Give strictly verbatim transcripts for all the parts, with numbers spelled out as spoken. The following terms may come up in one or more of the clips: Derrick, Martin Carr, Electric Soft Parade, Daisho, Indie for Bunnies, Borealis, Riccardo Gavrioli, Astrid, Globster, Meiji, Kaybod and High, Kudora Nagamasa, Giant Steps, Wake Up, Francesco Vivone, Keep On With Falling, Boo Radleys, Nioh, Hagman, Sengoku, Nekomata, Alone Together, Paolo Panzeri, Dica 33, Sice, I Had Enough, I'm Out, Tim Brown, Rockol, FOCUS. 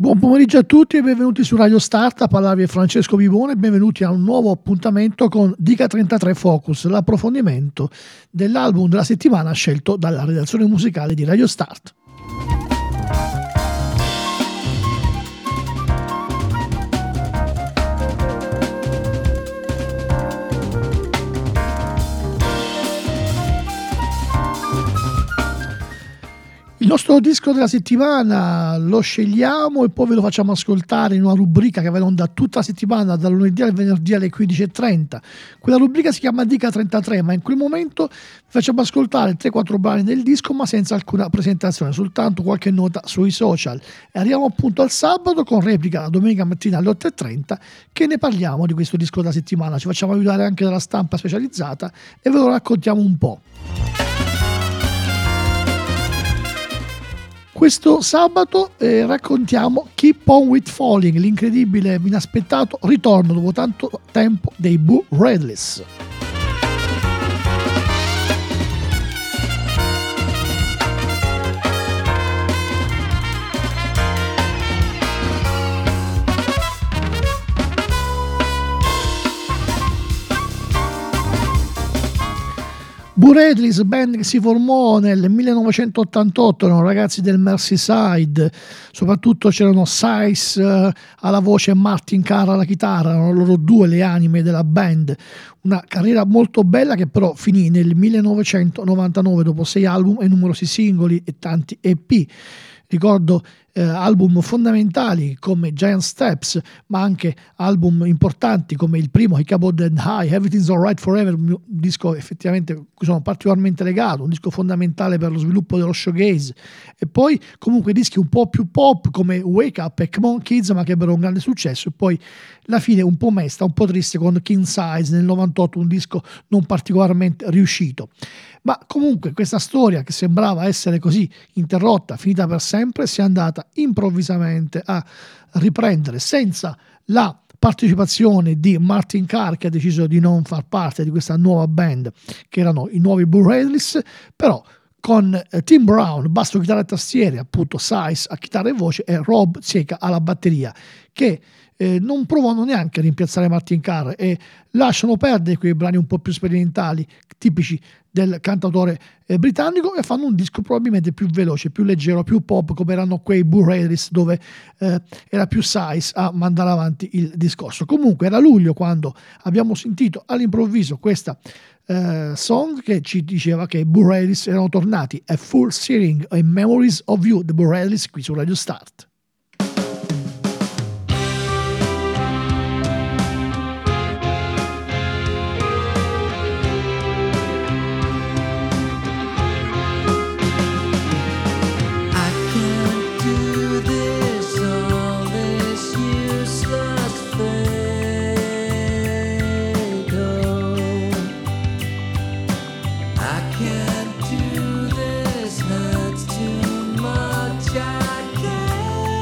Buon pomeriggio a tutti e benvenuti su Radio Start, a parlarvi Francesco Vivone, benvenuti a un nuovo appuntamento con Dica trentatré Focus, l'approfondimento dell'album della settimana scelto dalla redazione musicale di Radio Start. Il nostro disco della settimana lo scegliamo e poi ve lo facciamo ascoltare in una rubrica che va in onda tutta la settimana, dal lunedì al venerdì alle quindici e trenta. Quella rubrica si chiama Dica trentatré, ma in quel momento facciamo ascoltare tre quattro brani del disco, ma senza alcuna presentazione, soltanto qualche nota sui social. E arriviamo appunto al sabato con replica la domenica mattina alle otto e trenta, che ne parliamo di questo disco della settimana. Ci facciamo aiutare anche dalla stampa specializzata e ve lo raccontiamo un po'. Questo sabato eh, raccontiamo Keep On With Falling, l'incredibile, inaspettato ritorno dopo tanto tempo dei Boo Radleys. Boo Radleys, band che si formò nel millenovecentottantotto, erano ragazzi del Merseyside, soprattutto c'erano Sice eh, alla voce e Martin Carr alla chitarra, erano loro due le anime della band. Una carriera molto bella che però finì nel millenovecentonovantanove dopo sei album e numerosi singoli e tanti E P. Ricordo eh, album fondamentali come Giant Steps, ma anche album importanti come il primo, Kaybod and High, Everything's Alright Forever, un disco effettivamente cui sono particolarmente legato, un disco fondamentale per lo sviluppo dello showgaze. E poi comunque dischi un po' più pop come Wake Up e Come On Kids, ma che ebbero un grande successo. E poi la fine un po' mesta, un po' triste con King Sice nel novantotto, un disco non particolarmente riuscito. Ma comunque questa storia che sembrava essere così interrotta, finita per sempre, si è andata improvvisamente a riprendere senza la partecipazione di Martin Carr, che ha deciso di non far parte di questa nuova band che erano i nuovi Boo Radleys, però con eh, Tim Brown, basso, chitarra e tastiere, appunto Sice a chitarra e voce e Rob Cieka alla batteria, che eh, non provano neanche a rimpiazzare Martin Carr e lasciano perdere quei brani un po' più sperimentali tipici del cantautore eh, britannico e fanno un disco probabilmente più veloce, più leggero, più pop, come erano quei Boo Radleys, dove eh, era più Sice a mandare avanti il discorso. Comunque era luglio quando abbiamo sentito all'improvviso questa eh, song che ci diceva che i Boo Radleys erano tornati a Full Serings of Memories of You, the Boo Radleys, qui su Radio Start. Can't do this, hurts too much, I can't.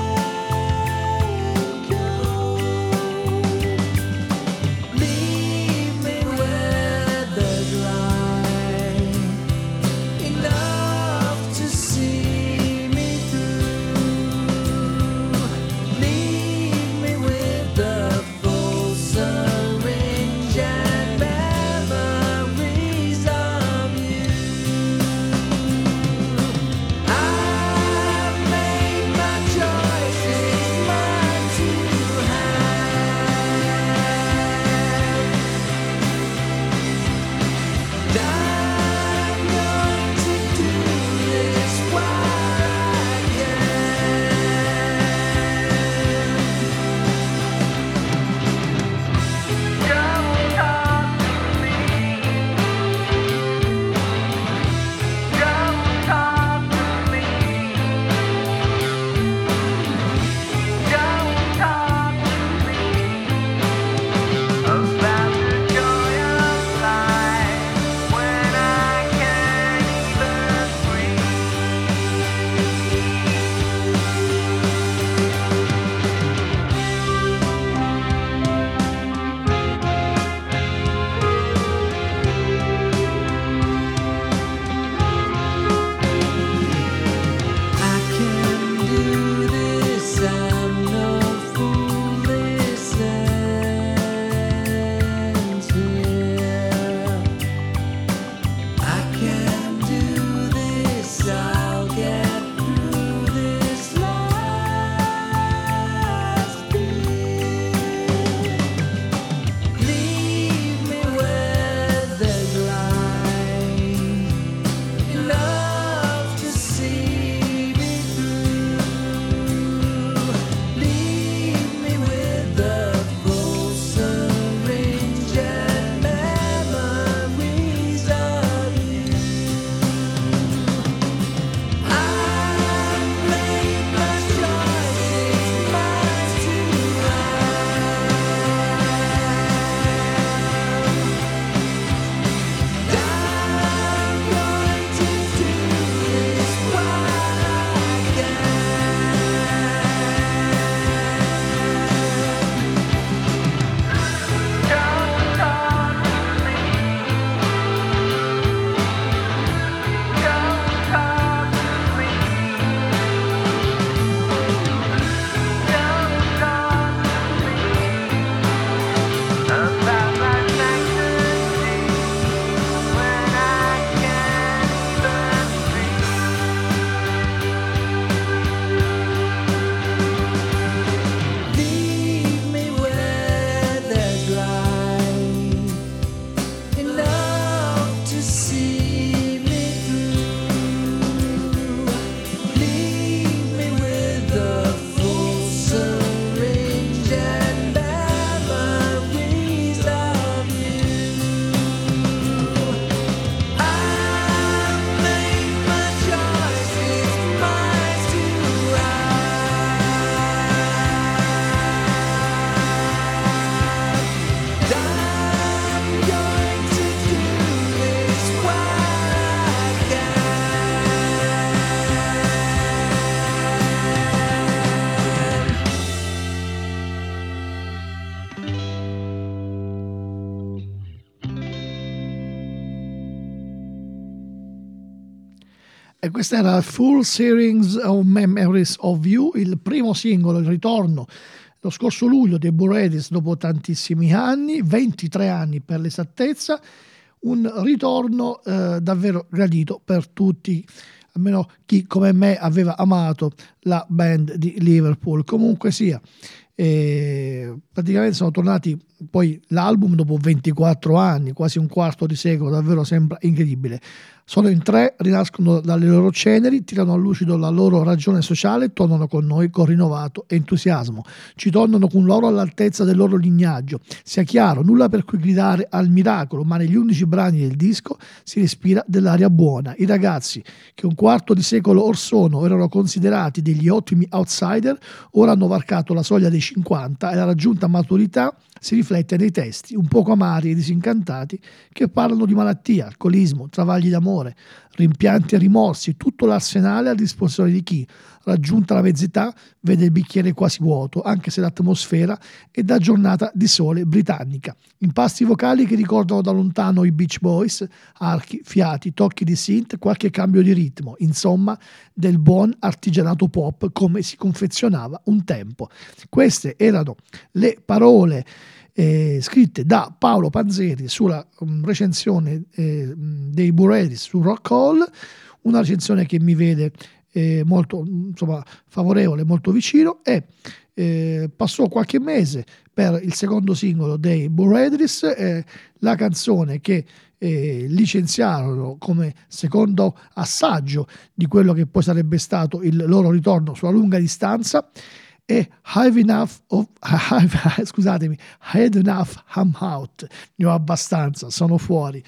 E questa era Full Serings of Memories of You, il primo singolo, il ritorno lo scorso luglio dei Boo Radleys dopo tantissimi anni, ventitré anni per l'esattezza, un ritorno eh, davvero gradito per tutti, almeno chi come me aveva amato la band di Liverpool. Comunque sia, eh, praticamente sono tornati poi l'album dopo ventiquattro anni, quasi un quarto di secolo, davvero sembra incredibile. Sono in tre, rinascono dalle loro ceneri, tirano a lucido la loro ragione sociale e tornano con noi con rinnovato entusiasmo. Ci tornano con loro all'altezza del loro lignaggio. Sia chiaro, nulla per cui gridare al miracolo, ma negli undici brani del disco si respira dell'aria buona. I ragazzi, che un quarto di secolo or sono erano considerati degli ottimi outsider, ora hanno varcato la soglia dei cinquanta e la raggiunta maturità si riflette nei testi, un poco amari e disincantati, che parlano di malattia, alcolismo, travagli d'amore, rimpianti e rimorsi, tutto l'arsenale a disposizione di chi, raggiunta la mezz'età, vede il bicchiere quasi vuoto, anche se l'atmosfera è da giornata di sole britannica. Impasti vocali che ricordano da lontano i Beach Boys, archi, fiati, tocchi di synth, qualche cambio di ritmo, insomma del buon artigianato pop come si confezionava un tempo. Queste erano le parole Eh, scritte da Paolo Panzeri sulla um, recensione eh, dei Boo Radleys su Rockol, una recensione che mi vede eh, molto insomma, favorevole, molto vicino, e eh, passò qualche mese per il secondo singolo dei Boo Radleys, eh, la canzone che eh, licenziarono come secondo assaggio di quello che poi sarebbe stato il loro ritorno sulla lunga distanza, e I've enough of, I've, scusatemi, I Had Enough, I'm Out, ne ho abbastanza, sono fuori.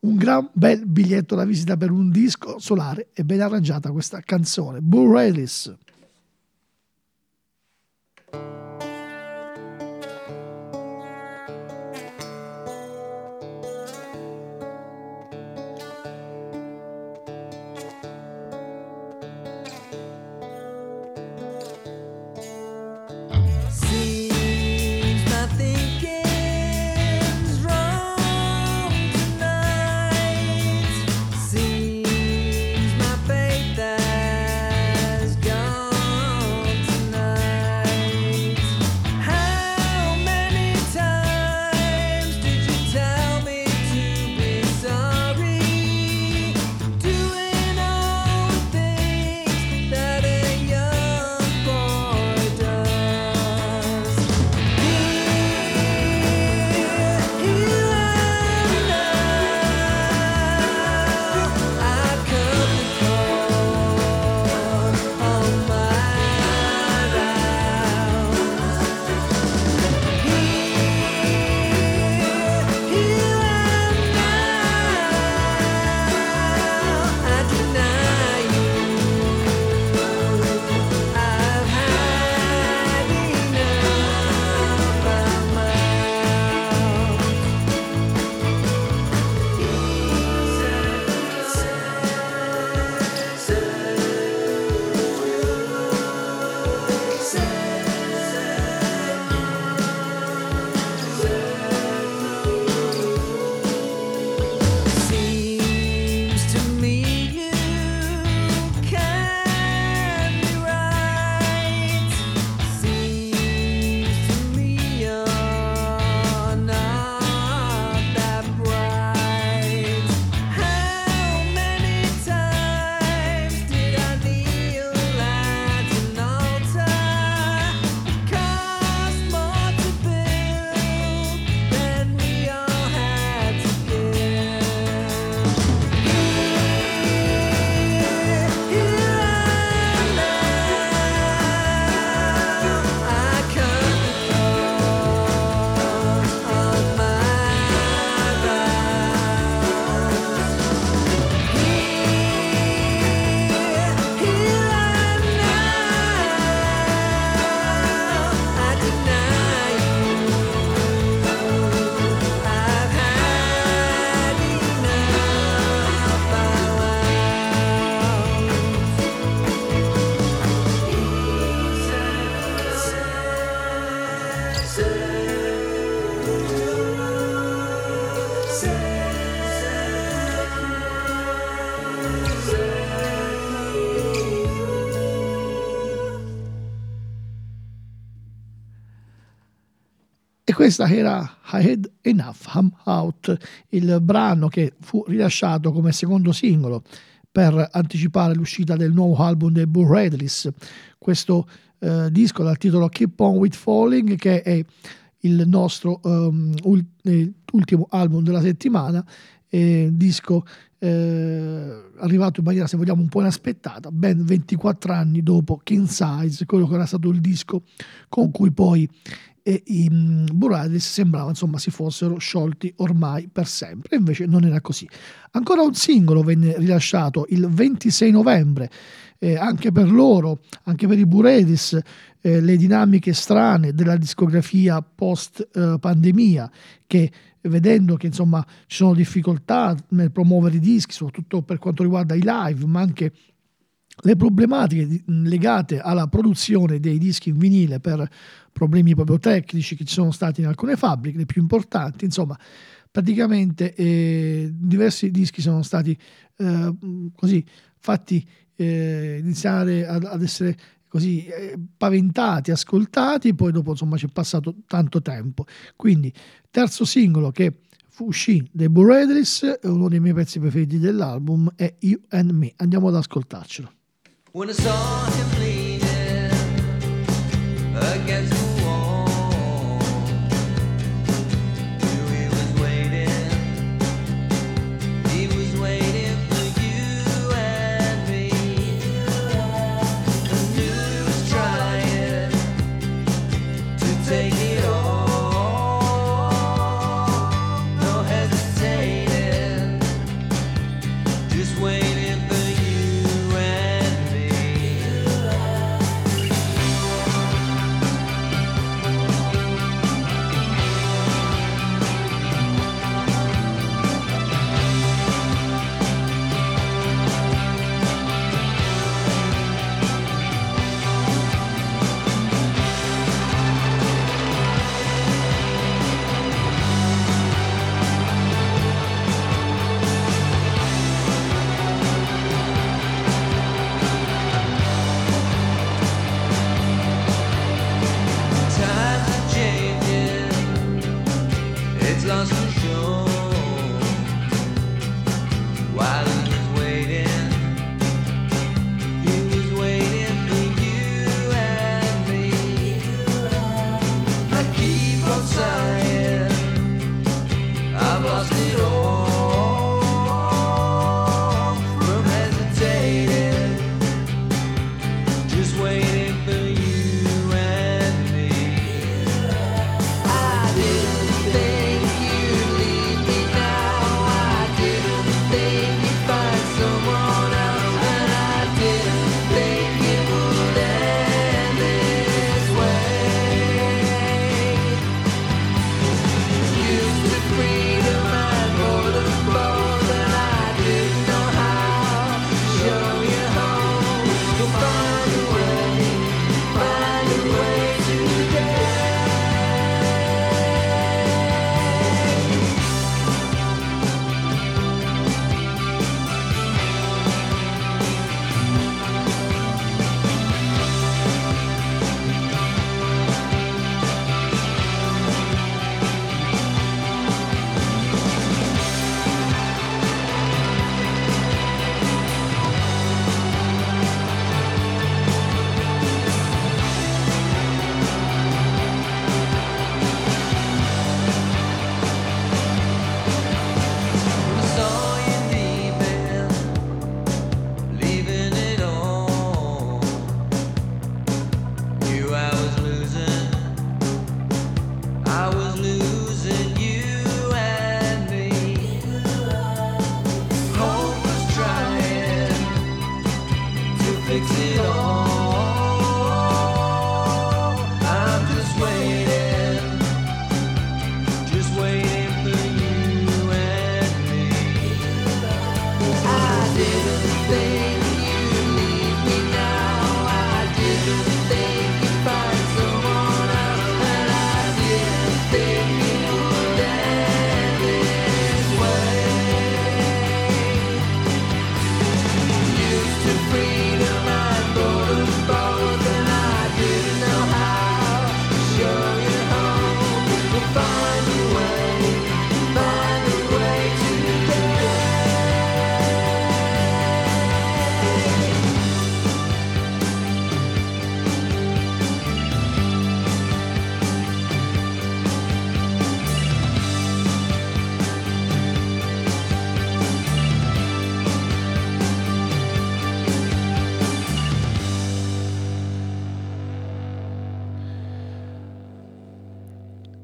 Un gran bel biglietto da visita per un disco solare e ben arrangiata questa canzone. Boo Radleys. John. E questa era I Had Enough, I'm Out, il brano che fu rilasciato come secondo singolo per anticipare l'uscita del nuovo album dei Boo Radleys. Questo eh, disco dal titolo Keep On With Falling, che è il nostro um, ult- ultimo album della settimana, eh, disco eh, arrivato in maniera, se vogliamo, un po' inaspettata, ben ventiquattro anni dopo King Sice, quello che era stato il disco con cui poi e i Boo Radleys sembrava insomma si fossero sciolti ormai per sempre, invece non era così. Ancora un singolo venne rilasciato il ventisei novembre, eh, anche per loro, anche per i Boo Radleys, eh, le dinamiche strane della discografia post eh, pandemia, che vedendo che insomma ci sono difficoltà nel promuovere i dischi, soprattutto per quanto riguarda i live, ma anche le problematiche legate alla produzione dei dischi in vinile per problemi proprio tecnici che ci sono stati in alcune fabbriche, le più importanti, insomma, praticamente eh, diversi dischi sono stati eh, così fatti eh, iniziare ad, ad essere così eh, paventati, ascoltati, poi dopo insomma c'è passato tanto tempo. Quindi terzo singolo che uscì dei Boo Radleys, uno dei miei pezzi preferiti dell'album, è You and Me. Andiamo ad ascoltarcelo. When I saw him leaning against the wall, knew he was waiting, he was waiting for you and me. I knew he was trying to take it all, no hesitating, just waiting. Love.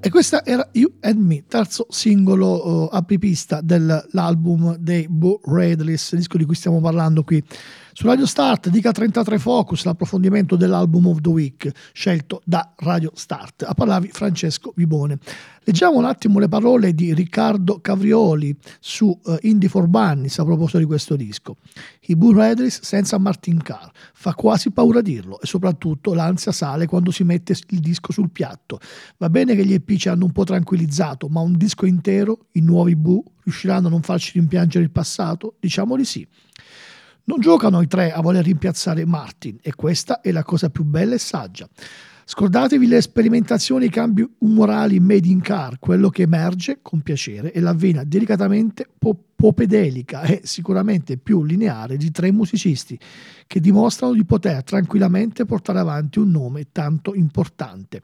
E questa era You and Me, terzo singolo uh, apripista dell'album dei Boo Radleys, disco di cui stiamo parlando qui su Radio Start. Dica trentatré Focus, l'approfondimento dell'album of the week scelto da Radio Start. A parlarvi Francesco Vivone. Leggiamo un attimo le parole di Riccardo Gavrioli su uh, Indie for Bunnies a proposito di questo disco. I Boo Radleys senza Martin Carr, fa quasi paura dirlo, e soprattutto l'ansia sale quando si mette il disco sul piatto. Va bene che gli E P ci hanno un po' tranquillizzato, ma un disco intero, i nuovi Boo, riusciranno a non farci rimpiangere il passato? Diciamo di sì. Non giocano i tre a voler rimpiazzare Martin, e questa è la cosa più bella e saggia. Scordatevi le sperimentazioni e i cambi umorali made in Car, quello che emerge con piacere è la vena delicatamente pop- popedelica e sicuramente più lineare di tre musicisti che dimostrano di poter tranquillamente portare avanti un nome tanto importante.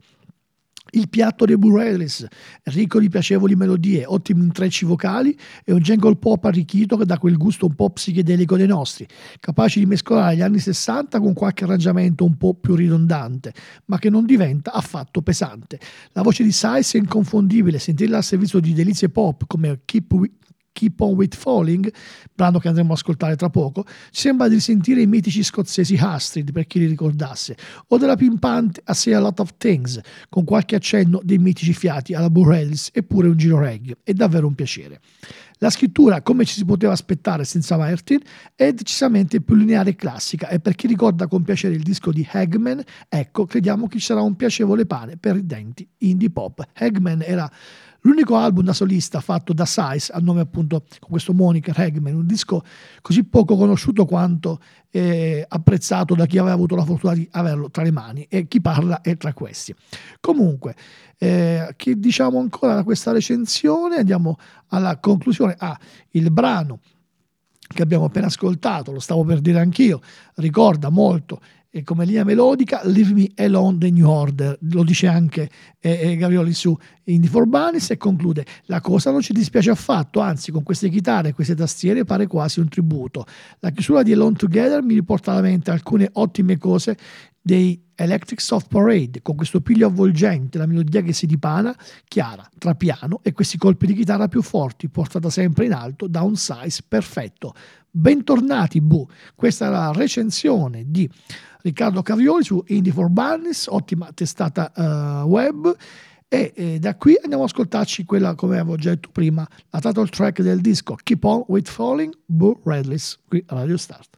Il piatto dei Boo Radleys, ricco di piacevoli melodie, ottimi intrecci vocali e un jingle pop arricchito che dà quel gusto un po' psichedelico dei nostri, capaci di mescolare gli anni sessanta con qualche arrangiamento un po' più ridondante, ma che non diventa affatto pesante. La voce di Sice è inconfondibile, sentirla al servizio di delizie pop come Keep We- Keep On With Falling, brano che andremo a ascoltare tra poco, sembra di sentire i mitici scozzesi Astrid, per chi li ricordasse, o della pimpante a Say A Lot Of Things, con qualche accenno dei mitici fiati alla Borealis, eppure un giro reggae. È davvero un piacere. La scrittura, come ci si poteva aspettare senza Martin, è decisamente più lineare e classica, e per chi ricorda con piacere il disco di Hagman, ecco, crediamo che ci sarà un piacevole pane per i denti indie pop. Hagman era l'unico album da solista fatto da Sice, a nome appunto con questo Monica Regman, un disco così poco conosciuto quanto eh, apprezzato da chi aveva avuto la fortuna di averlo tra le mani, e chi parla è tra questi. Comunque, eh, che diciamo ancora da questa recensione? Andiamo alla conclusione. Ah, il brano che abbiamo appena ascoltato, lo stavo per dire anch'io, ricorda molto, e come linea melodica, Leave Me Alone the New Order, lo dice anche eh, Gavrioli su Indie for Bunnies, e conclude: la cosa non ci dispiace affatto, anzi con queste chitarre e queste tastiere pare quasi un tributo. La chiusura di Alone Together mi riporta alla mente alcune ottime cose dei Electric Soft Parade, con questo piglio avvolgente, la melodia che si dipana chiara tra piano e questi colpi di chitarra più forti, portata sempre in alto da un Sice perfetto. Bentornati Boo, questa è la recensione di Riccardo Cavioli su Indie for Bunnies, ottima testata uh, web, e eh, da qui andiamo ad ascoltarci quella, come avevo già detto prima, la title track del disco Keep On With Falling, Boo Radleys, qui a Radio Start.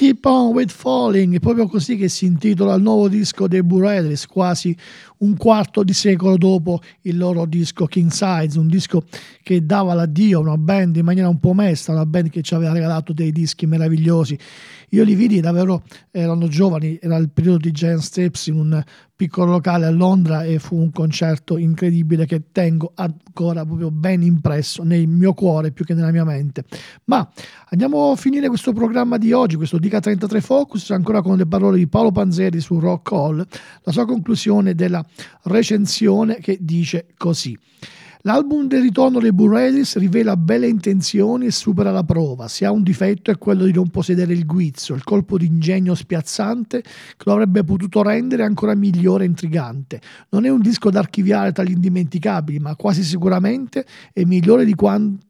Keep On With Falling, proprio così che si intitola il nuovo disco dei Boo Radleys, quasi un quarto di secolo dopo il loro disco King Sice, un disco che dava l'addio a una band in maniera un po' mesta, una band che ci aveva regalato dei dischi meravigliosi. Io li vidi davvero, erano giovani, era il periodo di Giant Steps in un piccolo locale a Londra e fu un concerto incredibile che tengo ancora proprio ben impresso nel mio cuore più che nella mia mente. Ma andiamo a finire questo programma di oggi, questo Dica trentatré Focus, ancora con le parole di Paolo Panzeri su Rockol, la sua conclusione della recensione che dice così. L'album del ritorno dei Boo Radleys rivela belle intenzioni e supera la prova. Se ha un difetto è quello di non possedere il guizzo, il colpo di ingegno spiazzante che lo avrebbe potuto rendere ancora migliore e intrigante. Non è un disco da archiviare tra gli indimenticabili, ma quasi sicuramente è migliore di quanto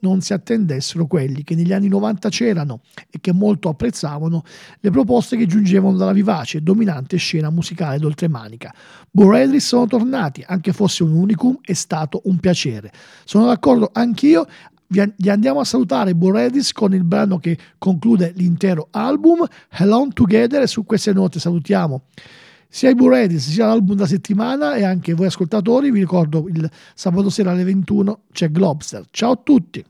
non si attendessero quelli che negli anni novanta c'erano e che molto apprezzavano le proposte che giungevano dalla vivace e dominante scena musicale d'oltremanica. Boo Radleys sono tornati, anche fosse un unicum, è stato un piacere. Sono d'accordo anch'io. Vi andiamo a salutare Boo Radleys con il brano che conclude l'intero album, Alone Together, e su queste note salutiamo sia i Boo Radleys, sia l'album da settimana e anche voi ascoltatori. Vi ricordo il sabato sera alle ventuno c'è Globster. Ciao a tutti!